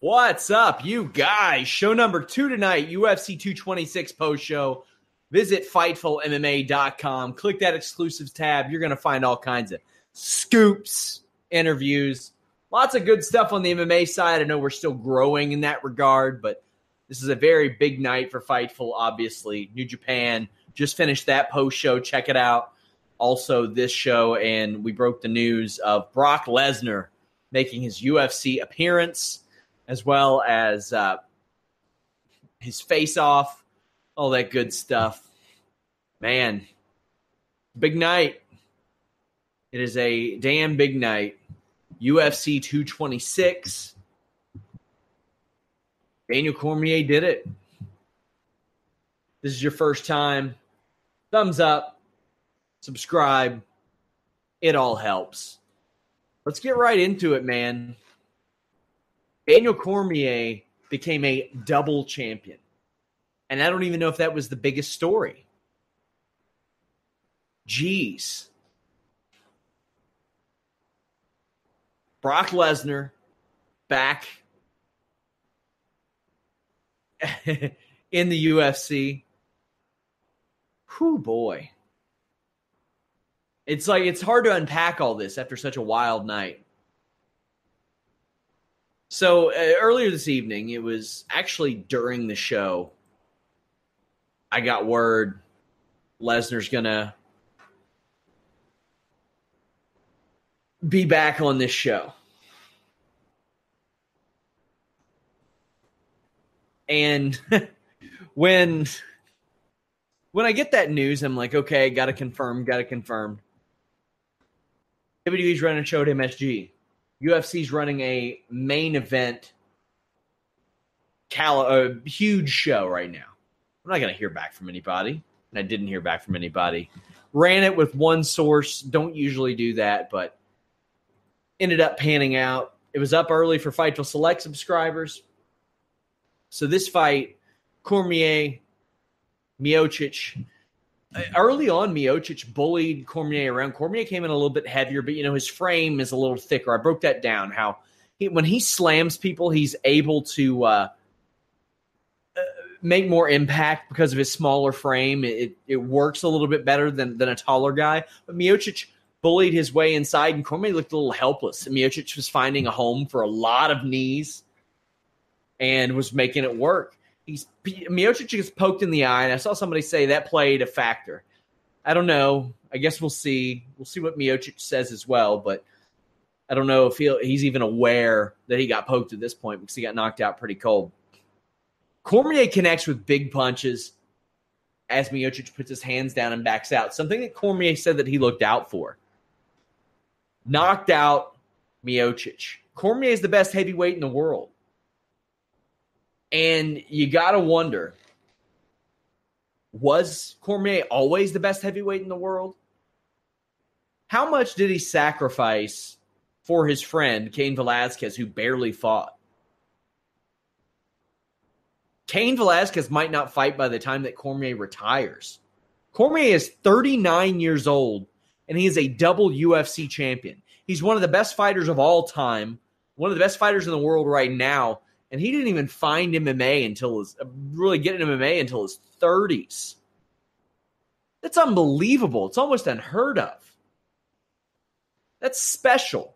What's up, you guys? Show number 2 tonight, UFC 226 post-show. Visit FightfulMMA.com. Click that exclusives tab. You're going to find all kinds of scoops, interviews, lots of good stuff on the MMA side. I know we're still growing in that regard, but this is a very big night for Fightful, obviously. New Japan just finished that post-show. Check it out. Also, this show, and we broke the news of Brock Lesnar making his UFC appearance, as well as his face-off, all that good stuff. Man, big night. It is a damn big night. UFC 226. Daniel Cormier did it. This is your first time. Thumbs up. Subscribe. It all helps. Let's get right into it, man. Daniel Cormier became a double champion. And I don't even know if that was the biggest story. Jeez. Brock Lesnar back in the UFC. Whew, boy. It's hard to unpack all this after such a wild night. So earlier this evening, it was actually during the show, I got word Lesnar's going to be back on this show. And when I get that news, I'm like, okay, got to confirm. WWE's running a show at MSG. UFC's running a main event, a huge show right now. I'm not going to hear back from anybody. And I didn't hear back from anybody. Ran it with one source. Don't usually do that, but ended up panning out. It was up early for Fightful Select subscribers. So this fight, Cormier, Miocic, early on Miocic bullied Cormier around. Cormier came in a little bit heavier, but you know his frame is a little thicker. I broke that down, how when he slams people, he's able to make more impact because of his smaller frame. It works a little bit better than a taller guy. But Miocic bullied his way inside, and Cormier looked a little helpless. And Miocic was finding a home for a lot of knees and was making it work. Miocic gets poked in the eye, and I saw somebody say that played a factor. I don't know. I guess we'll see. We'll see what Miocic says as well, but I don't know if he's even aware that he got poked at this point because he got knocked out pretty cold. Cormier connects with big punches as Miocic puts his hands down and backs out, something that Cormier said that he looked out for. Knocked out Miocic. Cormier is the best heavyweight in the world. And you got to wonder, was Cormier always the best heavyweight in the world? How much did he sacrifice for his friend, Cain Velasquez, who barely fought. Cain Velasquez might not fight by the time that Cormier retires. Cormier is 39 years old, and he is a double UFC champion. He's one of the best fighters of all time, one of the best fighters in the world right now, and he didn't even find MMA until his, really get in MMA until his 30s. That's unbelievable. It's almost unheard of. That's special.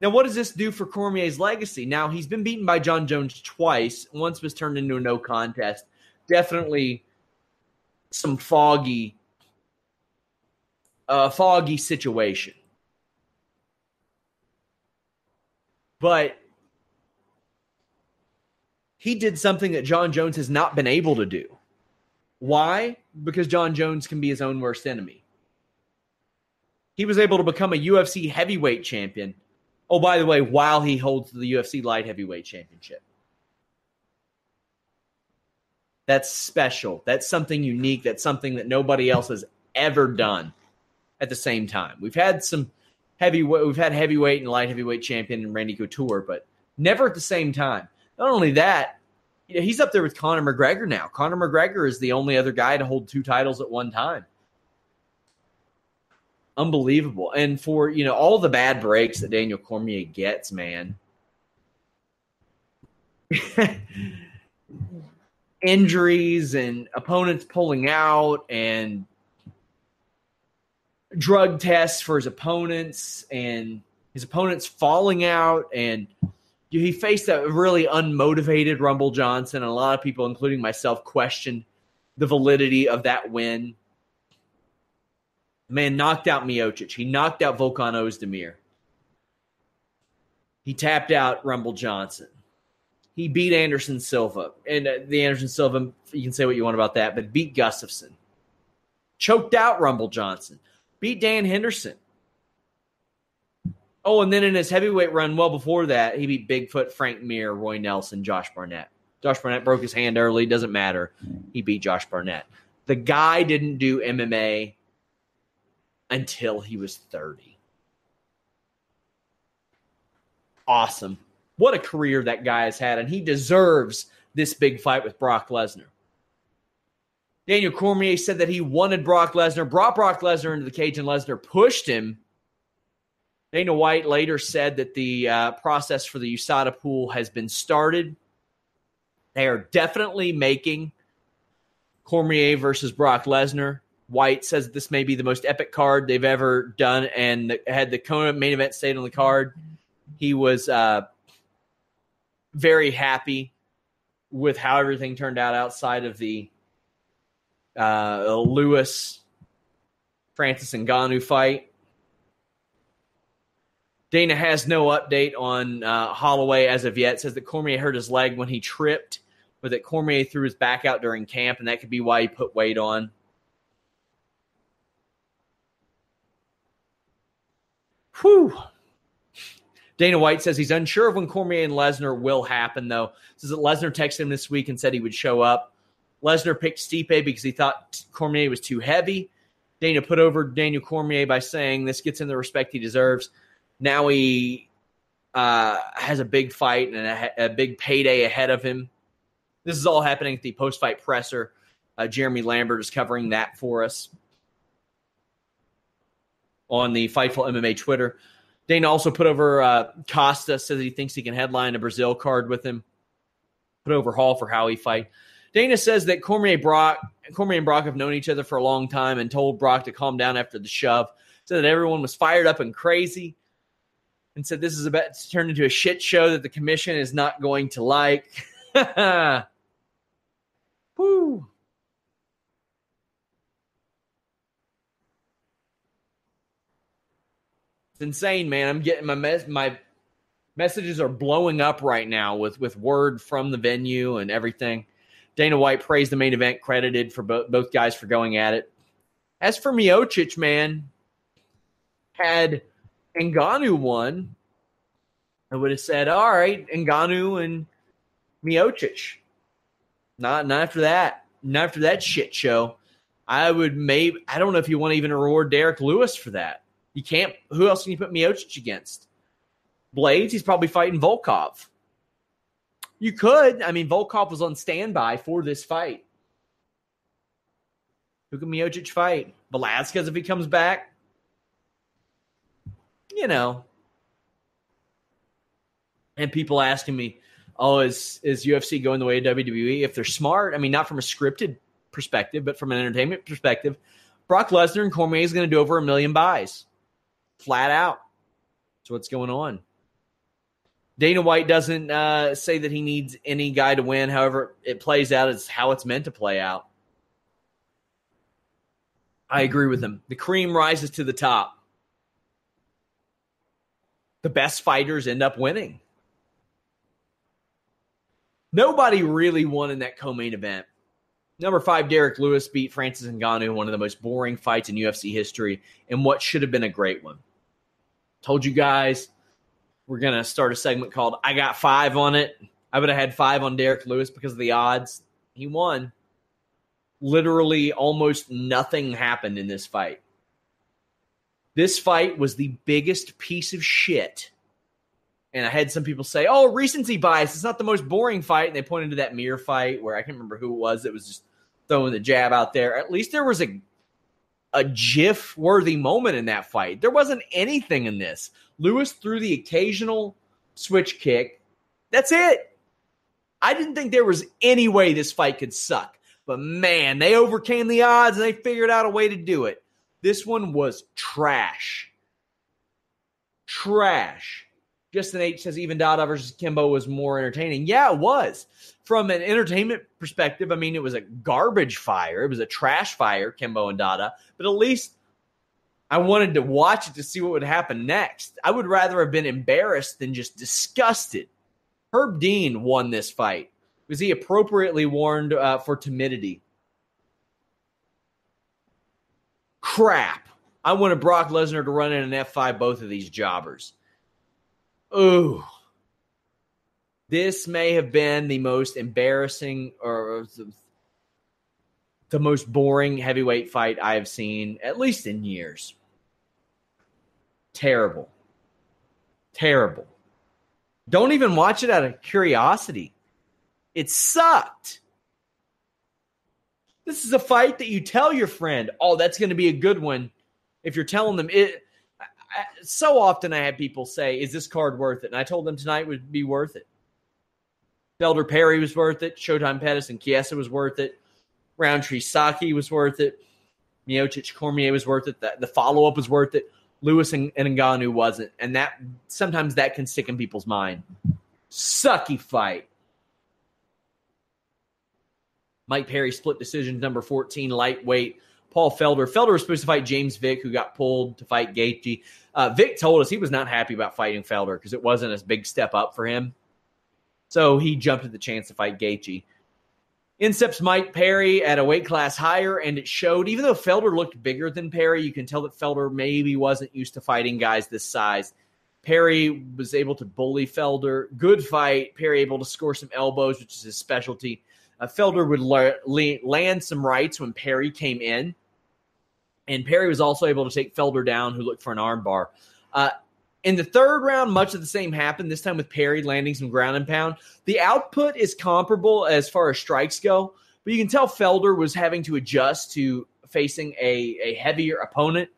Now, what does this do for Cormier's legacy? Now, he's been beaten by Jon Jones twice. Once was turned into a no contest. Definitely some foggy situation. But he did something that Jon Jones has not been able to do. Why? Because Jon Jones can be his own worst enemy. He was able to become a UFC heavyweight champion. Oh, by the way, while he holds the UFC light heavyweight championship. That's special. That's something unique. That's something that nobody else has ever done at the same time. We've had some heavyweight. We've had heavyweight and light heavyweight champion and Randy Couture, but never at the same time. Not only that, you know, he's up there with Conor McGregor now. Conor McGregor is the only other guy to hold two titles at one time. Unbelievable. And for, you know, all the bad breaks that Daniel Cormier gets, man. Injuries and opponents pulling out and drug tests for his opponents and his opponents falling out. And he faced a really unmotivated Rumble Johnson. And a lot of people, including myself, questioned the validity of that win. Man knocked out Miocic. He knocked out Volkan Ozdemir. He tapped out Rumble Johnson. He beat Anderson Silva. And the Anderson Silva, you can say what you want about that, but beat Gustafson. Choked out Rumble Johnson. Beat Dan Henderson. Oh, and then in his heavyweight run well before that, he beat Bigfoot, Frank Mir, Roy Nelson, Josh Barnett. Josh Barnett broke his hand early. Doesn't matter. He beat Josh Barnett. The guy didn't do MMA until he was 30. Awesome. What a career that guy has had, and he deserves this big fight with Brock Lesnar. Daniel Cormier said that he wanted Brock Lesnar, brought Brock Lesnar into the cage, and Lesnar pushed him. Dana White later said that the process for the USADA pool has been started. They are definitely making Cormier versus Brock Lesnar. White says this may be the most epic card they've ever done, and had the Kona main event stayed on the card, he was very happy with how everything turned out outside of the Lewis-Francis Ngannou fight. Dana has no update on Holloway as of yet. Says that Cormier hurt his leg when he tripped, but that Cormier threw his back out during camp, and that could be why he put weight on. Whew. Dana White says he's unsure of when Cormier and Lesnar will happen, though. Says that Lesnar texted him this week and said he would show up. Lesnar picked Stipe because he thought Cormier was too heavy. Dana put over Daniel Cormier by saying this gets him the respect he deserves. Now he has a big fight and a big payday ahead of him. This is all happening at the post-fight presser. Jeremy Lambert is covering that for us on the Fightful MMA Twitter. Dana also put over Costa, says he thinks he can headline a Brazil card with him. Put over Hall for how he fight. Dana says that Cormier and Brock have known each other for a long time and told Brock to calm down after the shove. Said that everyone was fired up and crazy and said this is about to turn into a shit show that the commission is not going to like. Woo. It's insane, man. I'm getting my messages are blowing up right now with word from the venue and everything. Dana White praised the main event, credited for both guys for going at it. As for Miocic, man, had Ngannou won, I would have said, all right, Ngannou and Miocic. Not after that. Not after that shit show. I don't know if you want to even reward Derek Lewis for that. You can't. Who else can you put Miocic against? Blades, he's probably fighting Volkov. You could. I mean, Volkov was on standby for this fight. Who can Miocic fight? Velasquez if he comes back? You know. And people asking me, oh, is UFC going the way of WWE? If they're smart, I mean, not from a scripted perspective, but from an entertainment perspective, Brock Lesnar and Cormier is going to do over 1 million buys. Flat out. That's what's going on. Dana White doesn't say that he needs any guy to win. However, it plays out as how it's meant to play out. I agree with him. The cream rises to the top. The best fighters end up winning. Nobody really won in that co-main event. Number 5, Derek Lewis beat Francis Ngannou in one of the most boring fights in UFC history and what should have been a great one. Told you guys we're going to start a segment called I Got 5 on it. I would have had 5 on Derek Lewis because of the odds. He won. Literally almost nothing happened in this fight. This fight was the biggest piece of shit. And I had some people say, oh, recency bias. It's not the most boring fight. And they pointed to that mirror fight where I can't remember who it was. It was just throwing the jab out there. At least there was a GIF-worthy moment in that fight. There wasn't anything in this. Lewis threw the occasional switch kick. That's it. I didn't think there was any way this fight could suck. But, man, they overcame the odds and they figured out a way to do it. This one was trash. Trash. Justin H says even Dada versus Kimbo was more entertaining. Yeah, it was. From an entertainment perspective, I mean, it was a garbage fire. It was a trash fire, Kimbo and Dada. But at least I wanted to watch it to see what would happen next. I would rather have been embarrassed than just disgusted. Herb Dean won this fight. Was he appropriately warned for timidity? Crap. I wanted Brock Lesnar to run in an F5 both of these jobbers. Ooh, this may have been the most embarrassing or the most boring heavyweight fight I have seen, at least in years. Terrible. Terrible. Don't even watch it out of curiosity. It sucked. This is a fight that you tell your friend, oh, that's going to be a good one. If you're telling them it. So often I had people say, is this card worth it? And I told them tonight would be worth it. Felder Perry was worth it. Showtime Pettis and Chiesa was worth it. Roundtree Saki was worth it. Miocic Cormier was worth it. The follow-up was worth it. Lewis and Ngannou wasn't. And that sometimes that can stick in people's mind. Sucky fight. Mike Perry split decision number 14, lightweight. Paul Felder. Felder was supposed to fight James Vick, who got pulled to fight Gaethje. Vick told us he was not happy about fighting Felder because it wasn't a big step up for him. So he jumped at the chance to fight Gaethje. In steps Mike Perry at a weight class higher, and it showed. Even though Felder looked bigger than Perry, you can tell that Felder maybe wasn't used to fighting guys this size. Perry was able to bully Felder. Good fight. Perry able to score some elbows, which is his specialty. Felder would land some rights when Perry came in. And Perry was also able to take Felder down, who looked for an armbar. In the third round, much of the same happened, this time with Perry landing some ground and pound. The output is comparable as far as strikes go, but you can tell Felder was having to adjust to facing a heavier opponent,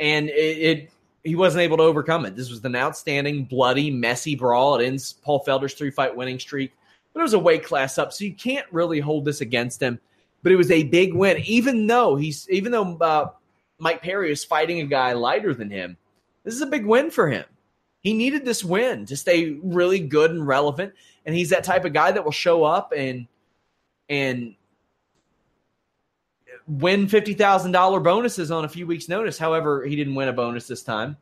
and he wasn't able to overcome it. This was an outstanding, bloody, messy brawl. It ends Paul Felder's 3-fight winning streak, but it was a weight class up, so you can't really hold this against him. But it was a big win, even though Mike Perry is fighting a guy lighter than him. This is a big win for him. He needed this win to stay really good and relevant. And he's that type of guy that will show up and win $50,000 bonuses on a few weeks' notice. However, he didn't win a bonus this time.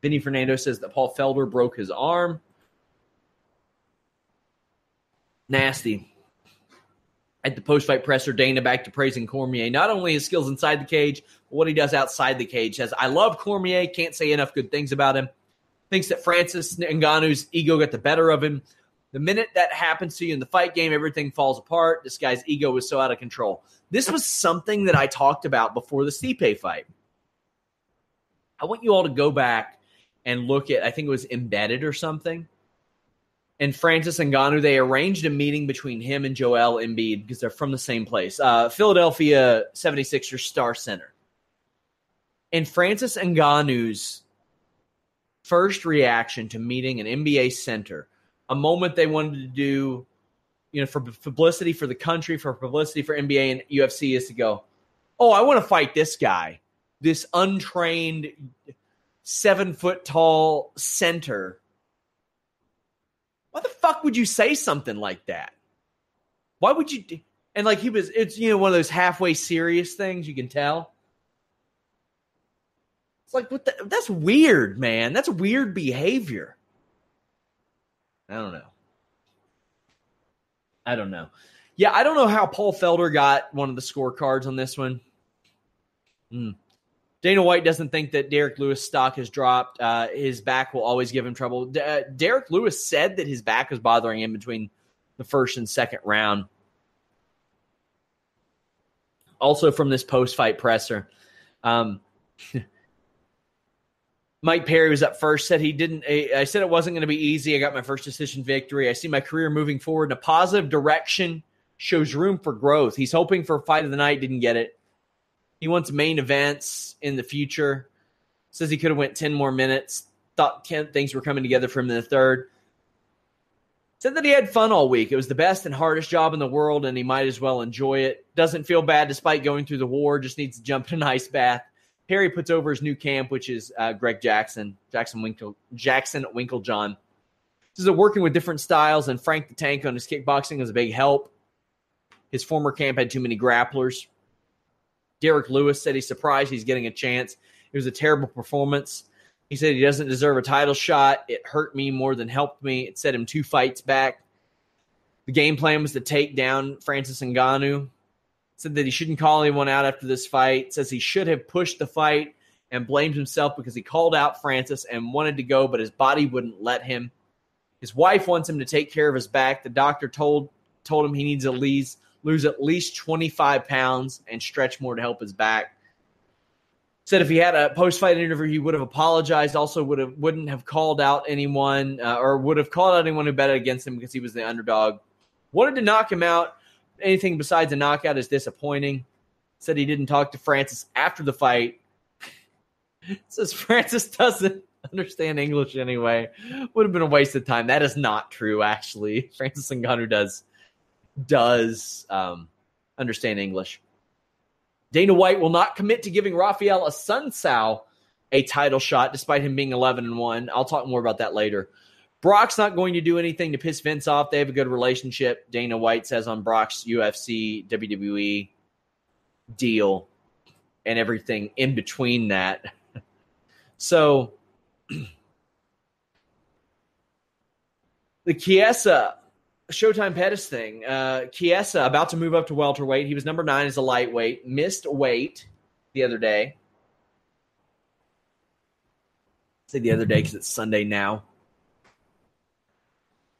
Vinny Fernando says that Paul Felder broke his arm. Nasty. At the post-fight presser, Dana back to praising Cormier. Not only his skills inside the cage, but what he does outside the cage. Says, I love Cormier. Can't say enough good things about him. Thinks that Francis Ngannou's ego got the better of him. The minute that happens to you in the fight game, everything falls apart. This guy's ego was so out of control. This was something that I talked about before the Stipe fight. I want you all to go back and look at, I think it was Embedded or something. And Francis Ngannou, they arranged a meeting between him and Joel Embiid because they're from the same place. Philadelphia 76ers Star Center. And Francis Ngannou's first reaction to meeting an NBA center, a moment they wanted to do, you know, for publicity for the country, for publicity for NBA and UFC, is to go, oh, I want to fight this guy, this untrained 7-foot-tall center. Why the fuck would you say something like that? Why would you? And like he was, it's, you know, one of those halfway serious things you can tell. It's like, what the, that's weird, man. That's weird behavior. I don't know. Yeah, I don't know how Paul Felder got one of the scorecards on this one. Dana White doesn't think that Derek Lewis' stock has dropped. His back will always give him trouble. Derek Lewis said that his back was bothering him between the first and second round. Also from this post-fight presser, Mike Perry was up first, said he didn't. I said it wasn't going to be easy. I got my first decision victory. I see my career moving forward in a positive direction, shows room for growth. He's hoping for a fight of the night, didn't get it. He wants main events in the future. Says he could have went 10 more minutes. Thought 10 things were coming together for him in the third. Said that he had fun all week. It was the best and hardest job in the world, and he might as well enjoy it. Doesn't feel bad despite going through the war. Just needs to jump in an ice bath. Perry puts over his new camp, which is Greg Jackson Winklejohn. This is a working with different styles, and Frank the Tank on his kickboxing was a big help. His former camp had too many grapplers. Derek Lewis said he's surprised he's getting a chance. It was a terrible performance. He said he doesn't deserve a title shot. It hurt me more than helped me. It set him 2 fights back. The game plan was to take down Francis Ngannou. Said that he shouldn't call anyone out after this fight. Says he should have pushed the fight and blames himself because he called out Francis and wanted to go, but his body wouldn't let him. His wife wants him to take care of his back. The doctor told him he needs to lose at least 25 pounds and stretch more to help his back. Said if he had a post-fight interview, he would have apologized. Also wouldn't have called out anyone or would have called out anyone who betted against him because he was the underdog. Wanted to knock him out. Anything besides a knockout is disappointing. Said he didn't talk to Francis after the fight. Says Francis doesn't understand English anyway. Would have been a waste of time. That is not true, actually. Francis Ngannou does understand English. Dana White will not commit to giving Rafael Assuncao a title shot despite him being 11-1. I'll talk more about that later. Brock's not going to do anything to piss Vince off. They have a good relationship, Dana White says on Brock's UFC, WWE deal and everything in between that. So the Chiesa Showtime Pettis thing, Chiesa about to move up to welterweight. He was number 9 as a lightweight, missed weight the other day. I say the other day because it's Sunday now.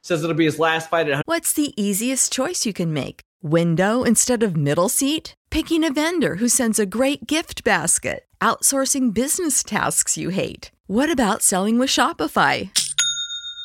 Says it'll be his last fight at... What's the easiest choice you can make? Window instead of middle seat? Picking a vendor who sends a great gift basket? Outsourcing business tasks you hate? What about selling with Shopify?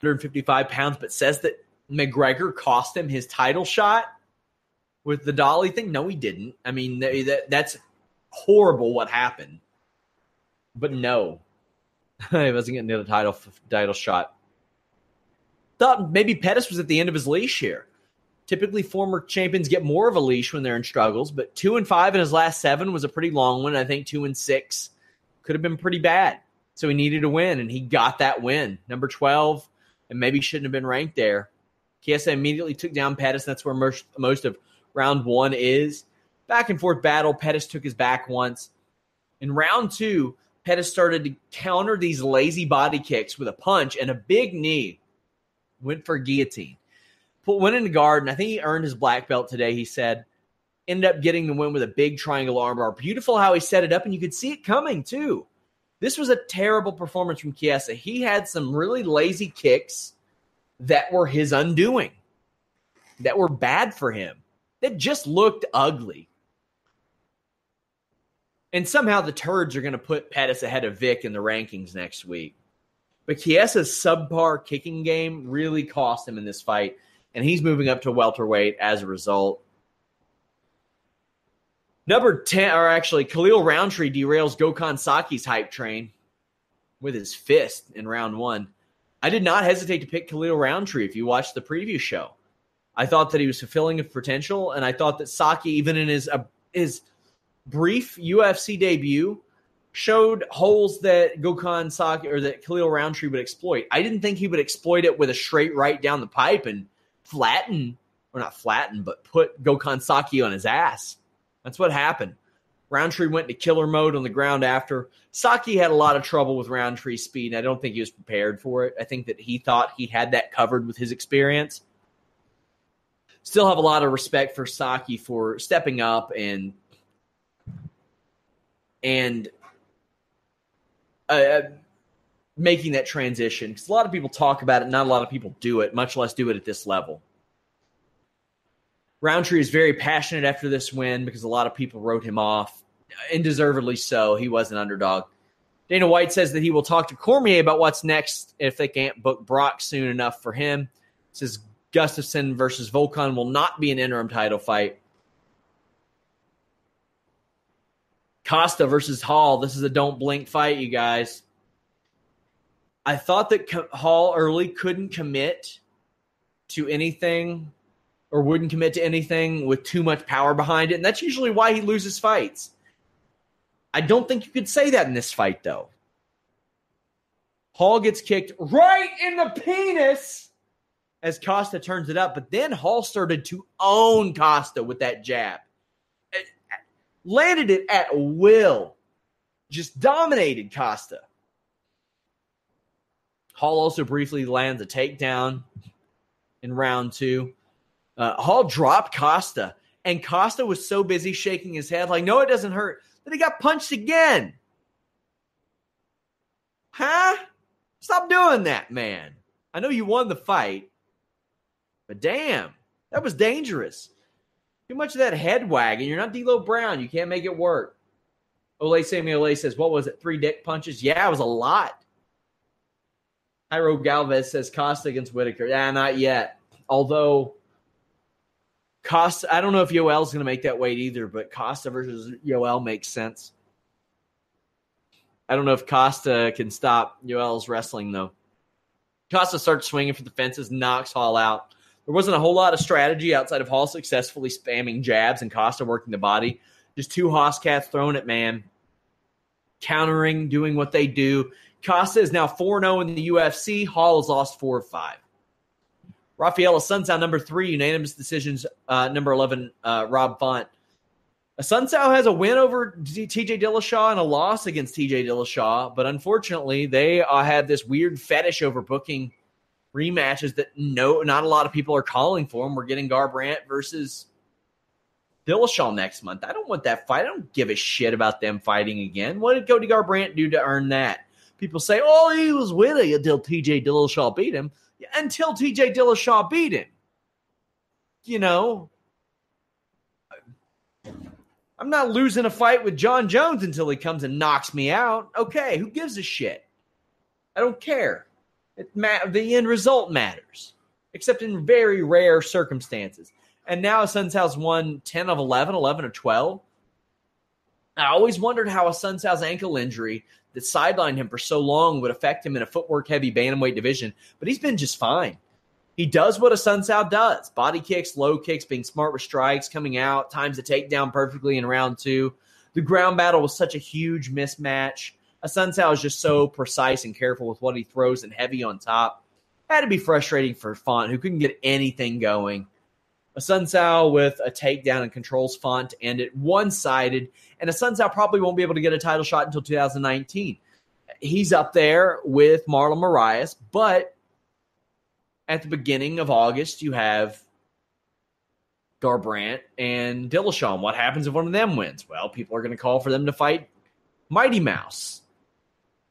155 pounds, but says that McGregor cost him his title shot with the dolly thing. No, he didn't. I mean, that's horrible what happened. But no, he wasn't getting the title shot. Thought maybe Pettis was at the end of his leash here. Typically, former champions get more of a leash when they're in struggles, but 2-5 in his last 7 was a pretty long one. I think 2-6 could have been pretty bad. So he needed a win, and he got that win. Number 12, and maybe shouldn't have been ranked there. Chiesa immediately took down Pettis. That's where most of round 1 is. Back and forth battle. Pettis took his back once. In round 2, Pettis started to counter these lazy body kicks with a punch and a big knee. Went for guillotine. Went into guard, and I think he earned his black belt today, he said. Ended up getting the win with a big triangle armbar. Beautiful how he set it up, and you could see it coming, too. This was a terrible performance from Chiesa. He had some really lazy kicks that were his undoing, that were bad for him, that just looked ugly. And somehow the turds are going to put Pettis ahead of Vic in the rankings next week. But Chiesa's subpar kicking game really cost him in this fight. And he's moving up to welterweight as a result. Number 10, or actually, Khalil Roundtree derails Gokhan Saki's hype train with his fist in round 1. I did not hesitate to pick Khalil Roundtree if you watched the preview show. I thought that he was fulfilling his potential, and I thought that Saki, even in his brief UFC debut, showed holes that Gokhan Saki or that Khalil Roundtree would exploit. I didn't think he would exploit it with a straight right down the pipe and put Gokhan Saki on his ass. That's what happened. Roundtree went into killer mode on the ground after. Saki had a lot of trouble with Roundtree's speed, and I don't think he was prepared for it. I think that he thought he had that covered with his experience. Still have a lot of respect for Saki for stepping up and making that transition, because a lot of people talk about it, not a lot of people do it, much less do it at this level. Roundtree is very passionate after this win because a lot of people wrote him off, and deservedly so. He was an underdog. Dana White says that he will talk to Cormier about what's next if they can't book Brock soon enough for him. Says Gustafson versus Volkan will not be an interim title fight. Costa versus Hall. This is a don't blink fight, you guys. I thought that Hall early couldn't commit to anything or wouldn't commit to anything with too much power behind it, and that's usually why he loses fights. I don't think you could say that in this fight, though. Hall gets kicked right in the penis as Costa turns it up, but then Hall started to own Costa with that jab. Landed it at will. Just dominated Costa. Hall also briefly lands a takedown in round 2. Hall dropped Costa, and Costa was so busy shaking his head like, no, it doesn't hurt, that he got punched again. Huh? Stop doing that, man. I know you won the fight, but damn, that was dangerous. Too much of that head wagging. You're not D'Lo Brown. You can't make it work. Samuel Olay says, what was it, 3 dick punches? Yeah, it was a lot. Jairo Galvez says, Costa against Whitaker. Yeah, not yet. Although, Costa, I don't know if Yoel's going to make that weight either, but Costa versus Yoel makes sense. I don't know if Costa can stop Yoel's wrestling, though. Costa starts swinging for the fences, knocks Hall out. There wasn't a whole lot of strategy outside of Hall successfully spamming jabs and Costa working the body. Just 2 hoss cats throwing it, man. Countering, doing what they do. Costa is now 4-0 in the UFC. Hall has lost 4 of 5. Rafael Assuncao, number 3, unanimous decisions, number 11, Rob Font. Assuncao has a win over TJ Dillashaw and a loss against TJ Dillashaw, but unfortunately, they have this weird fetish over booking rematches that not a lot of people are calling for them. We're getting Garbrandt versus Dillashaw next month. I don't want that fight. I don't give a shit about them fighting again. What did Cody Garbrandt do to earn that? People say, oh, he was winning until TJ Dillashaw beat him. Yeah, until TJ Dillashaw beat him. You know, I'm not losing a fight with Jon Jones until he comes and knocks me out. Okay, who gives a shit? I don't care. The end result matters, except in very rare circumstances. And now Assuncao won 10 of 11, 11 of 12. I always wondered how Assuncao's ankle injury that sidelined him for so long would affect him in a footwork-heavy bantamweight division, but he's been just fine. He does what Assuncao does. Body kicks, low kicks, being smart with strikes, coming out, times the takedown perfectly in round two. The ground battle was such a huge mismatch. Assuncao is just so precise and careful with what he throws and heavy on top. Had to be frustrating for Font, who couldn't get anything going. Assuncao with a takedown and controls Font to end it one-sided, and Assuncao probably won't be able to get a title shot until 2019. He's up there with Marlon Moraes, but at the beginning of August, you have Garbrandt and Dillashaw. And what happens if one of them wins? Well, people are going to call for them to fight Mighty Mouse,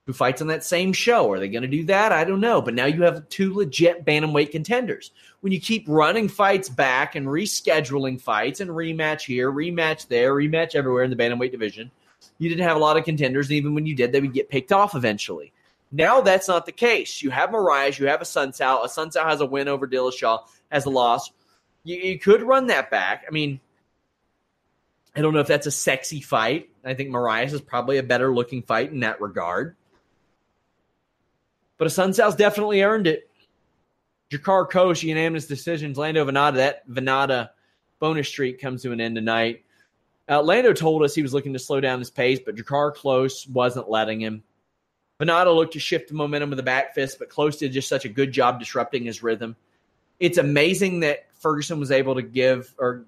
who fights on that same show. Are they going to do that? I don't know. But now you have two legit bantamweight contenders. When you keep running fights back and rescheduling fights and rematch here, rematch there, rematch everywhere in the bantamweight division, you didn't have a lot of contenders. And even when you did, they would get picked off eventually. Now that's not the case. You have Moraes, you have Assuncao. Assuncao has a win over Dillashaw, has a loss. You could run that back. I mean, I don't know if that's a sexy fight. I think Moraes is probably a better-looking fight in that regard. But Assuncao's definitely earned it. Jakar Kos, unanimous decisions. Lando Vannata, that Vannata bonus streak comes to an end tonight. Lando told us he was looking to slow down his pace, but Jakar Kos wasn't letting him. Vannata looked to shift the momentum with a back fist, but Kos did just such a good job disrupting his rhythm. It's amazing that Ferguson was able to give, or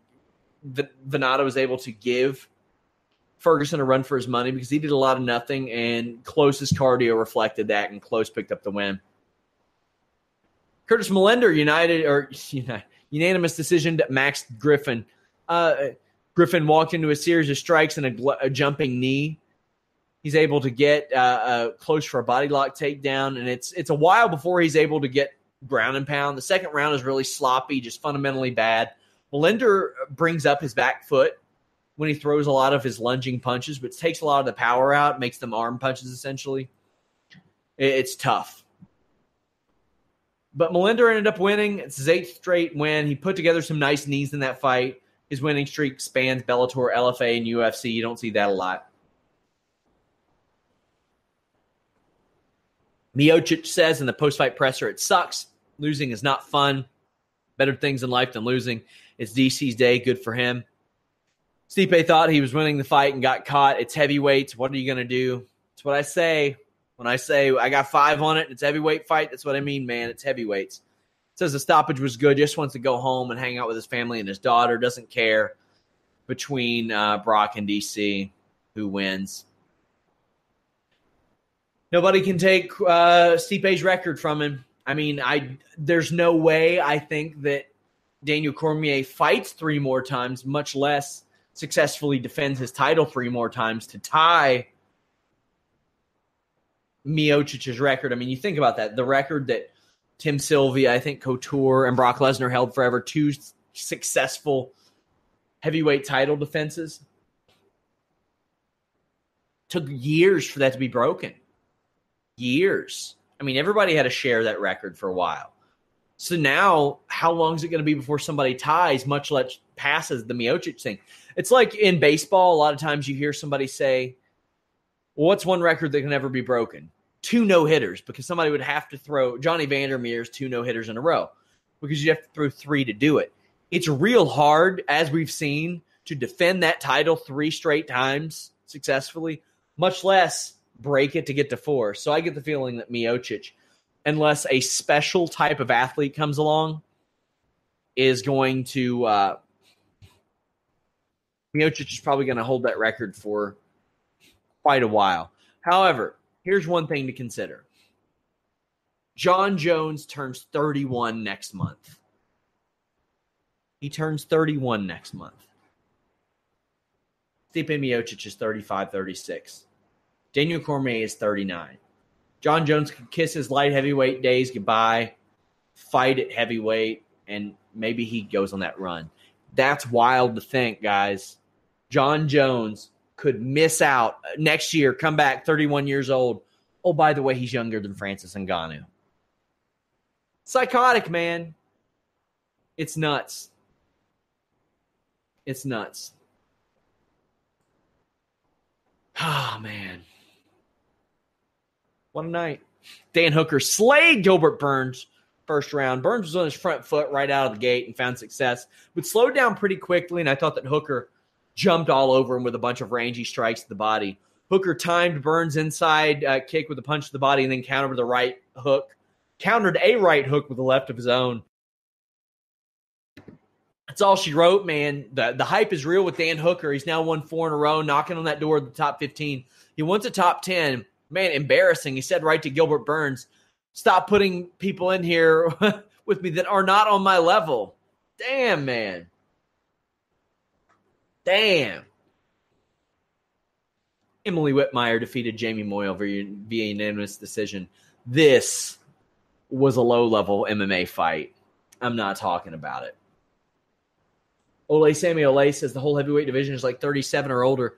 Vannata was able to give Ferguson a run for his money because he did a lot of nothing, and Kos's cardio reflected that, and Kos picked up the win. Curtis Millender, unanimous decision to Max Griffin. Griffin walked into a series of strikes and a jumping knee. He's able to get Kos for a body lock takedown, and it's a while before he's able to get ground and pound. The second round is really sloppy, just fundamentally bad. Millender brings up his back foot when he throws a lot of his lunging punches, which takes a lot of the power out, makes them arm punches essentially. It's tough. But Millender ended up winning. It's his 8th straight win. He put together some nice knees in that fight. His winning streak spans Bellator, LFA, and UFC. You don't see that a lot. Miocic says in the post-fight presser, it sucks. Losing is not fun. Better things in life than losing. It's DC's day. Good for him. Stipe thought he was winning the fight and got caught. It's heavyweights. What are you going to do? It's what I say. When I say I got 5 on it, it's a heavyweight fight. That's what I mean, man. It's heavyweights. Says the stoppage was good. Just wants to go home and hang out with his family and his daughter. Doesn't care between Brock and DC who wins. Nobody can take Stipe's record from him. I mean, there's no way I think that Daniel Cormier fights 3 more times, much less successfully defends his title 3 more times to tie Miocic's record. I mean, you think about that. The record that Tim Sylvia, I think Couture, and Brock Lesnar held forever, 2 successful heavyweight title defenses. Took years for that to be broken. Years. I mean, everybody had to share that record for a while. So now, how long is it going to be before somebody ties, much less passes the Miocic thing? It's like in baseball, a lot of times you hear somebody say, well, what's one record that can never be broken? 2 no-hitters, because somebody would have to throw Johnny Vandermeer's 2 no-hitters in a row, because you have to throw 3 to do it. It's real hard, as we've seen, to defend that title 3 straight times successfully, much less break it to get to 4. So I get the feeling that Miocic, unless a special type of athlete comes along, is going to Miocic is probably going to hold that record for quite a while. However, here's one thing to consider. Jon Jones turns 31 next month. He turns 31 next month. Stipe Miocic is 35, 36. Daniel Cormier is 39. Jon Jones could kiss his light heavyweight days goodbye, fight at heavyweight, and maybe he goes on that run. That's wild to think, guys. Jon Jones could miss out next year, come back 31 years old. Oh, by the way, he's younger than Francis Ngannou. Psychotic, man. It's nuts. It's nuts. Oh, man. What a night. Dan Hooker slayed Gilbert Burns first round. Burns was on his front foot right out of the gate and found success, but slowed down pretty quickly, and I thought that Hooker jumped all over him with a bunch of rangy strikes to the body. Hooker timed Burns' inside kick with a punch to the body and then countered with a right hook. Countered a right hook with a left of his own. That's all she wrote, man. The hype is real with Dan Hooker. He's now won 4 in a row, knocking on that door of the top 15. He wants a top 10. Man, embarrassing. He said right to Gilbert Burns, stop putting people in here with me that are not on my level. Damn, man. Damn. Emily Whitmire defeated Jamie Moyle via unanimous decision. This was a low-level MMA fight. I'm not talking about it. Ole Samuel says the whole heavyweight division is like 37 or older.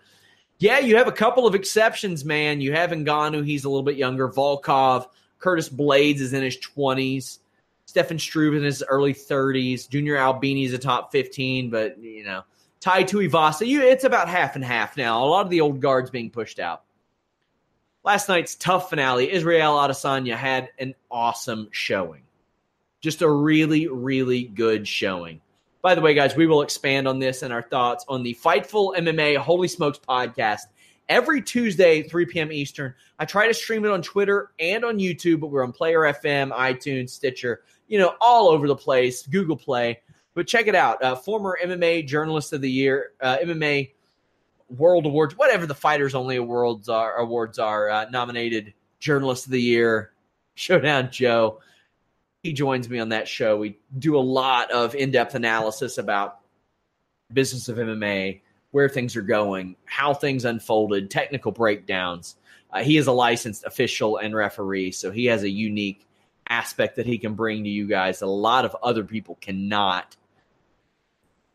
Yeah, you have a couple of exceptions, man. You have Ngannou, he's a little bit younger. Volkov, Curtis Blades is in his 20s. Stefan Struve in his early 30s. Junior Albini is a top 15, but, you know. Tai Tuivasa, it's about half and half now. A lot of the old guards being pushed out. Last night's tough finale, Israel Adesanya had an awesome showing. Just a really, really good showing. By the way, guys, we will expand on this and our thoughts on the Fightful MMA Holy Smokes podcast every Tuesday, 3 p.m. Eastern. I try to stream it on Twitter and on YouTube, but we're on Player FM, iTunes, Stitcher, all over the place, Google Play. But check it out. Former MMA Journalist of the Year, MMA World Awards, whatever the Fighters Only awards are nominated Journalist of the Year, Showdown Joe. He joins me on that show. We do a lot of in-depth analysis about business of MMA, where things are going, how things unfolded, technical breakdowns. He is a licensed official and referee, so he has a unique aspect that he can bring to you guys that a lot of other people cannot.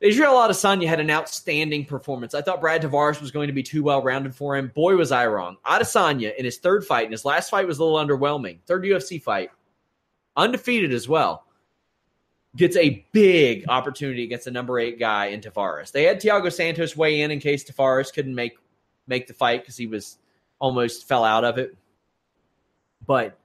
Israel Adesanya had an outstanding performance. I thought Brad Tavares was going to be too well-rounded for him. Boy, was I wrong. Adesanya, in his third fight, and his last fight was a little underwhelming, third UFC fight, undefeated as well, gets a big opportunity against the number 8 guy in Tavares. They had Thiago Santos weigh in case Tavares couldn't make the fight because he was almost fell out of it. But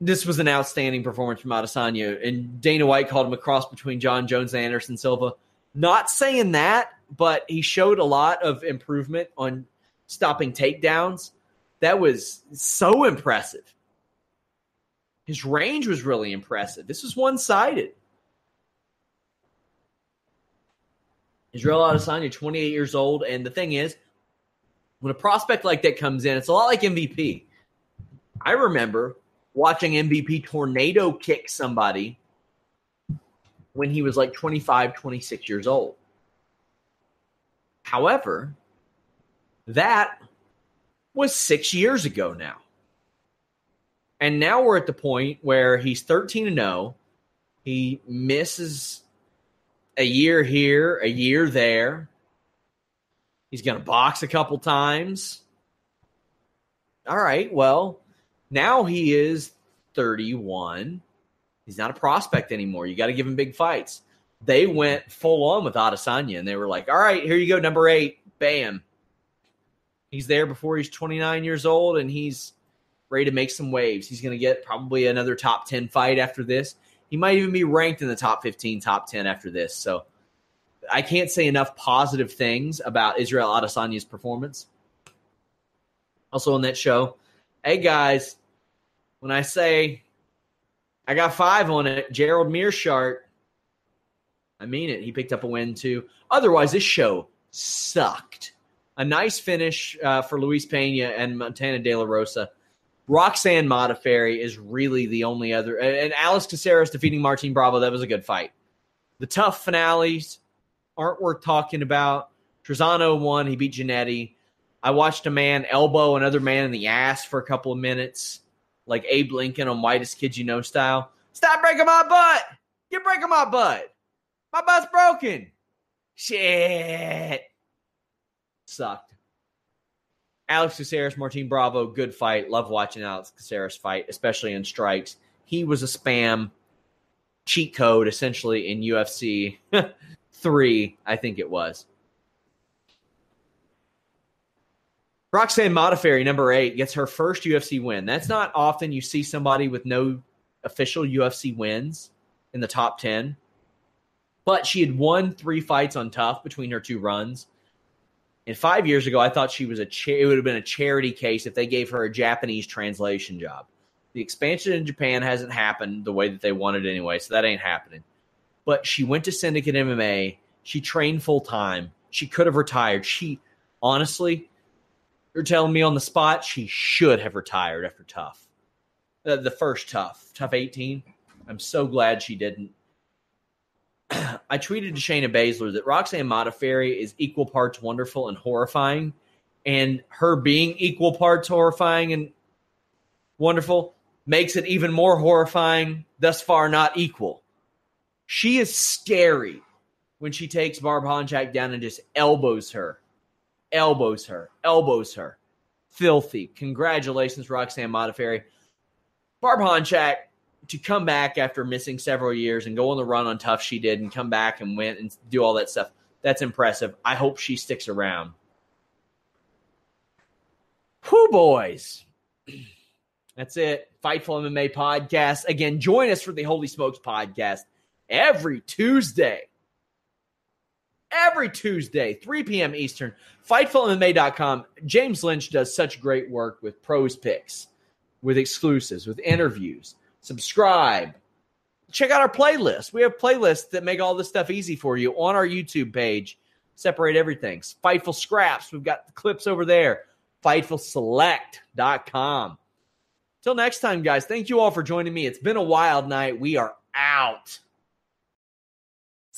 this was an outstanding performance from Adesanya, and Dana White called him a cross between Jon Jones and Anderson Silva. Not saying that, but he showed a lot of improvement on stopping takedowns. That was so impressive. His range was really impressive. This was one-sided. Israel Adesanya, 28 years old, and the thing is, when a prospect like that comes in, it's a lot like MVP. I remember watching MVP tornado kick somebody when he was like 25, 26 years old. However, that was 6 years ago now. And now we're at the point where he's 13-0. He misses a year here, a year there. He's going to box a couple times. All right, well, now he is 31. He's not a prospect anymore. You got to give him big fights. They went full on with Adesanya, and they were like, all right, here you go, number 8. Bam. He's there before he's 29 years old, and he's ready to make some waves. He's going to get probably another top 10 fight after this. He might even be ranked in the top 15, top 10 after this. So I can't say enough positive things about Israel Adesanya's performance. Also on that show, hey, guys, when I say I got 5 on it, Gerald Meerschaert, I mean it. He picked up a win, too. Otherwise, this show sucked. A nice finish for Luis Pena and Montana De La Rosa. Roxanne Modafferi is really the only other. And Alice Caceres defeating Martín Bravo, that was a good fight. The tough finales aren't worth talking about. Trezano won. He beat Jannetty. I watched a man elbow another man in the ass for a couple of minutes. Like Abe Lincoln on Whitest Kid You Know style. Stop breaking my butt. You're breaking my butt. My butt's broken. Shit. Sucked. Alice Caceres, Martin Bravo, good fight. Love watching Alice Caceres fight, especially in strikes. He was a spam cheat code, essentially, in UFC 3, I think it was. Roxanne Modafferi, number 8, gets her first UFC win. That's not often you see somebody with no official UFC wins in the top 10. But she had won 3 fights on tough between her 2 runs. And 5 years ago, I thought she was it would have been a charity case if they gave her a Japanese translation job. The expansion in Japan hasn't happened the way that they wanted anyway, so that ain't happening. But she went to Syndicate MMA. She trained full-time. She could have retired. She, honestly, you're telling me on the spot, she should have retired after tough. The first tough 18. I'm so glad she didn't. I tweeted to Shayna Baszler that Roxanne Modafferi is equal parts wonderful and horrifying, and her being equal parts horrifying and wonderful makes it even more horrifying, thus far not equal. She is scary when she takes Barb Honchak down and just elbows her. Filthy. Congratulations, Roxanne Modafferi. Barb Honchak, to come back after missing several years and go on the run on tough she did and come back and went and do all that stuff, that's impressive. I hope she sticks around. Whoo, boys. That's it. Fightful MMA podcast. Again, join us for the Holy Smokes podcast every Tuesday. 3 p.m. Eastern. FightfulMMA.com. James Lynch does such great work with pros picks, with exclusives, with interviews. Subscribe. Check out our playlist. We have playlists that make all this stuff easy for you on our YouTube page. Separate everything. Fightful Scraps. We've got the clips over there. FightfulSelect.com. Till next time, guys, thank you all for joining me. It's been a wild night. We are out.